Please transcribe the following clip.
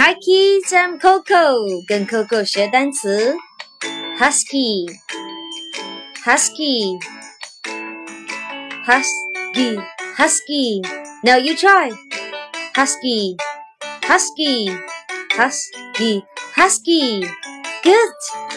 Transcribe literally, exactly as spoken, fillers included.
Hi kids, I'm Coco. 跟 Coco 学单词 husky, husky, husky, husky. Now you try husky, husky, husky, husky. Good.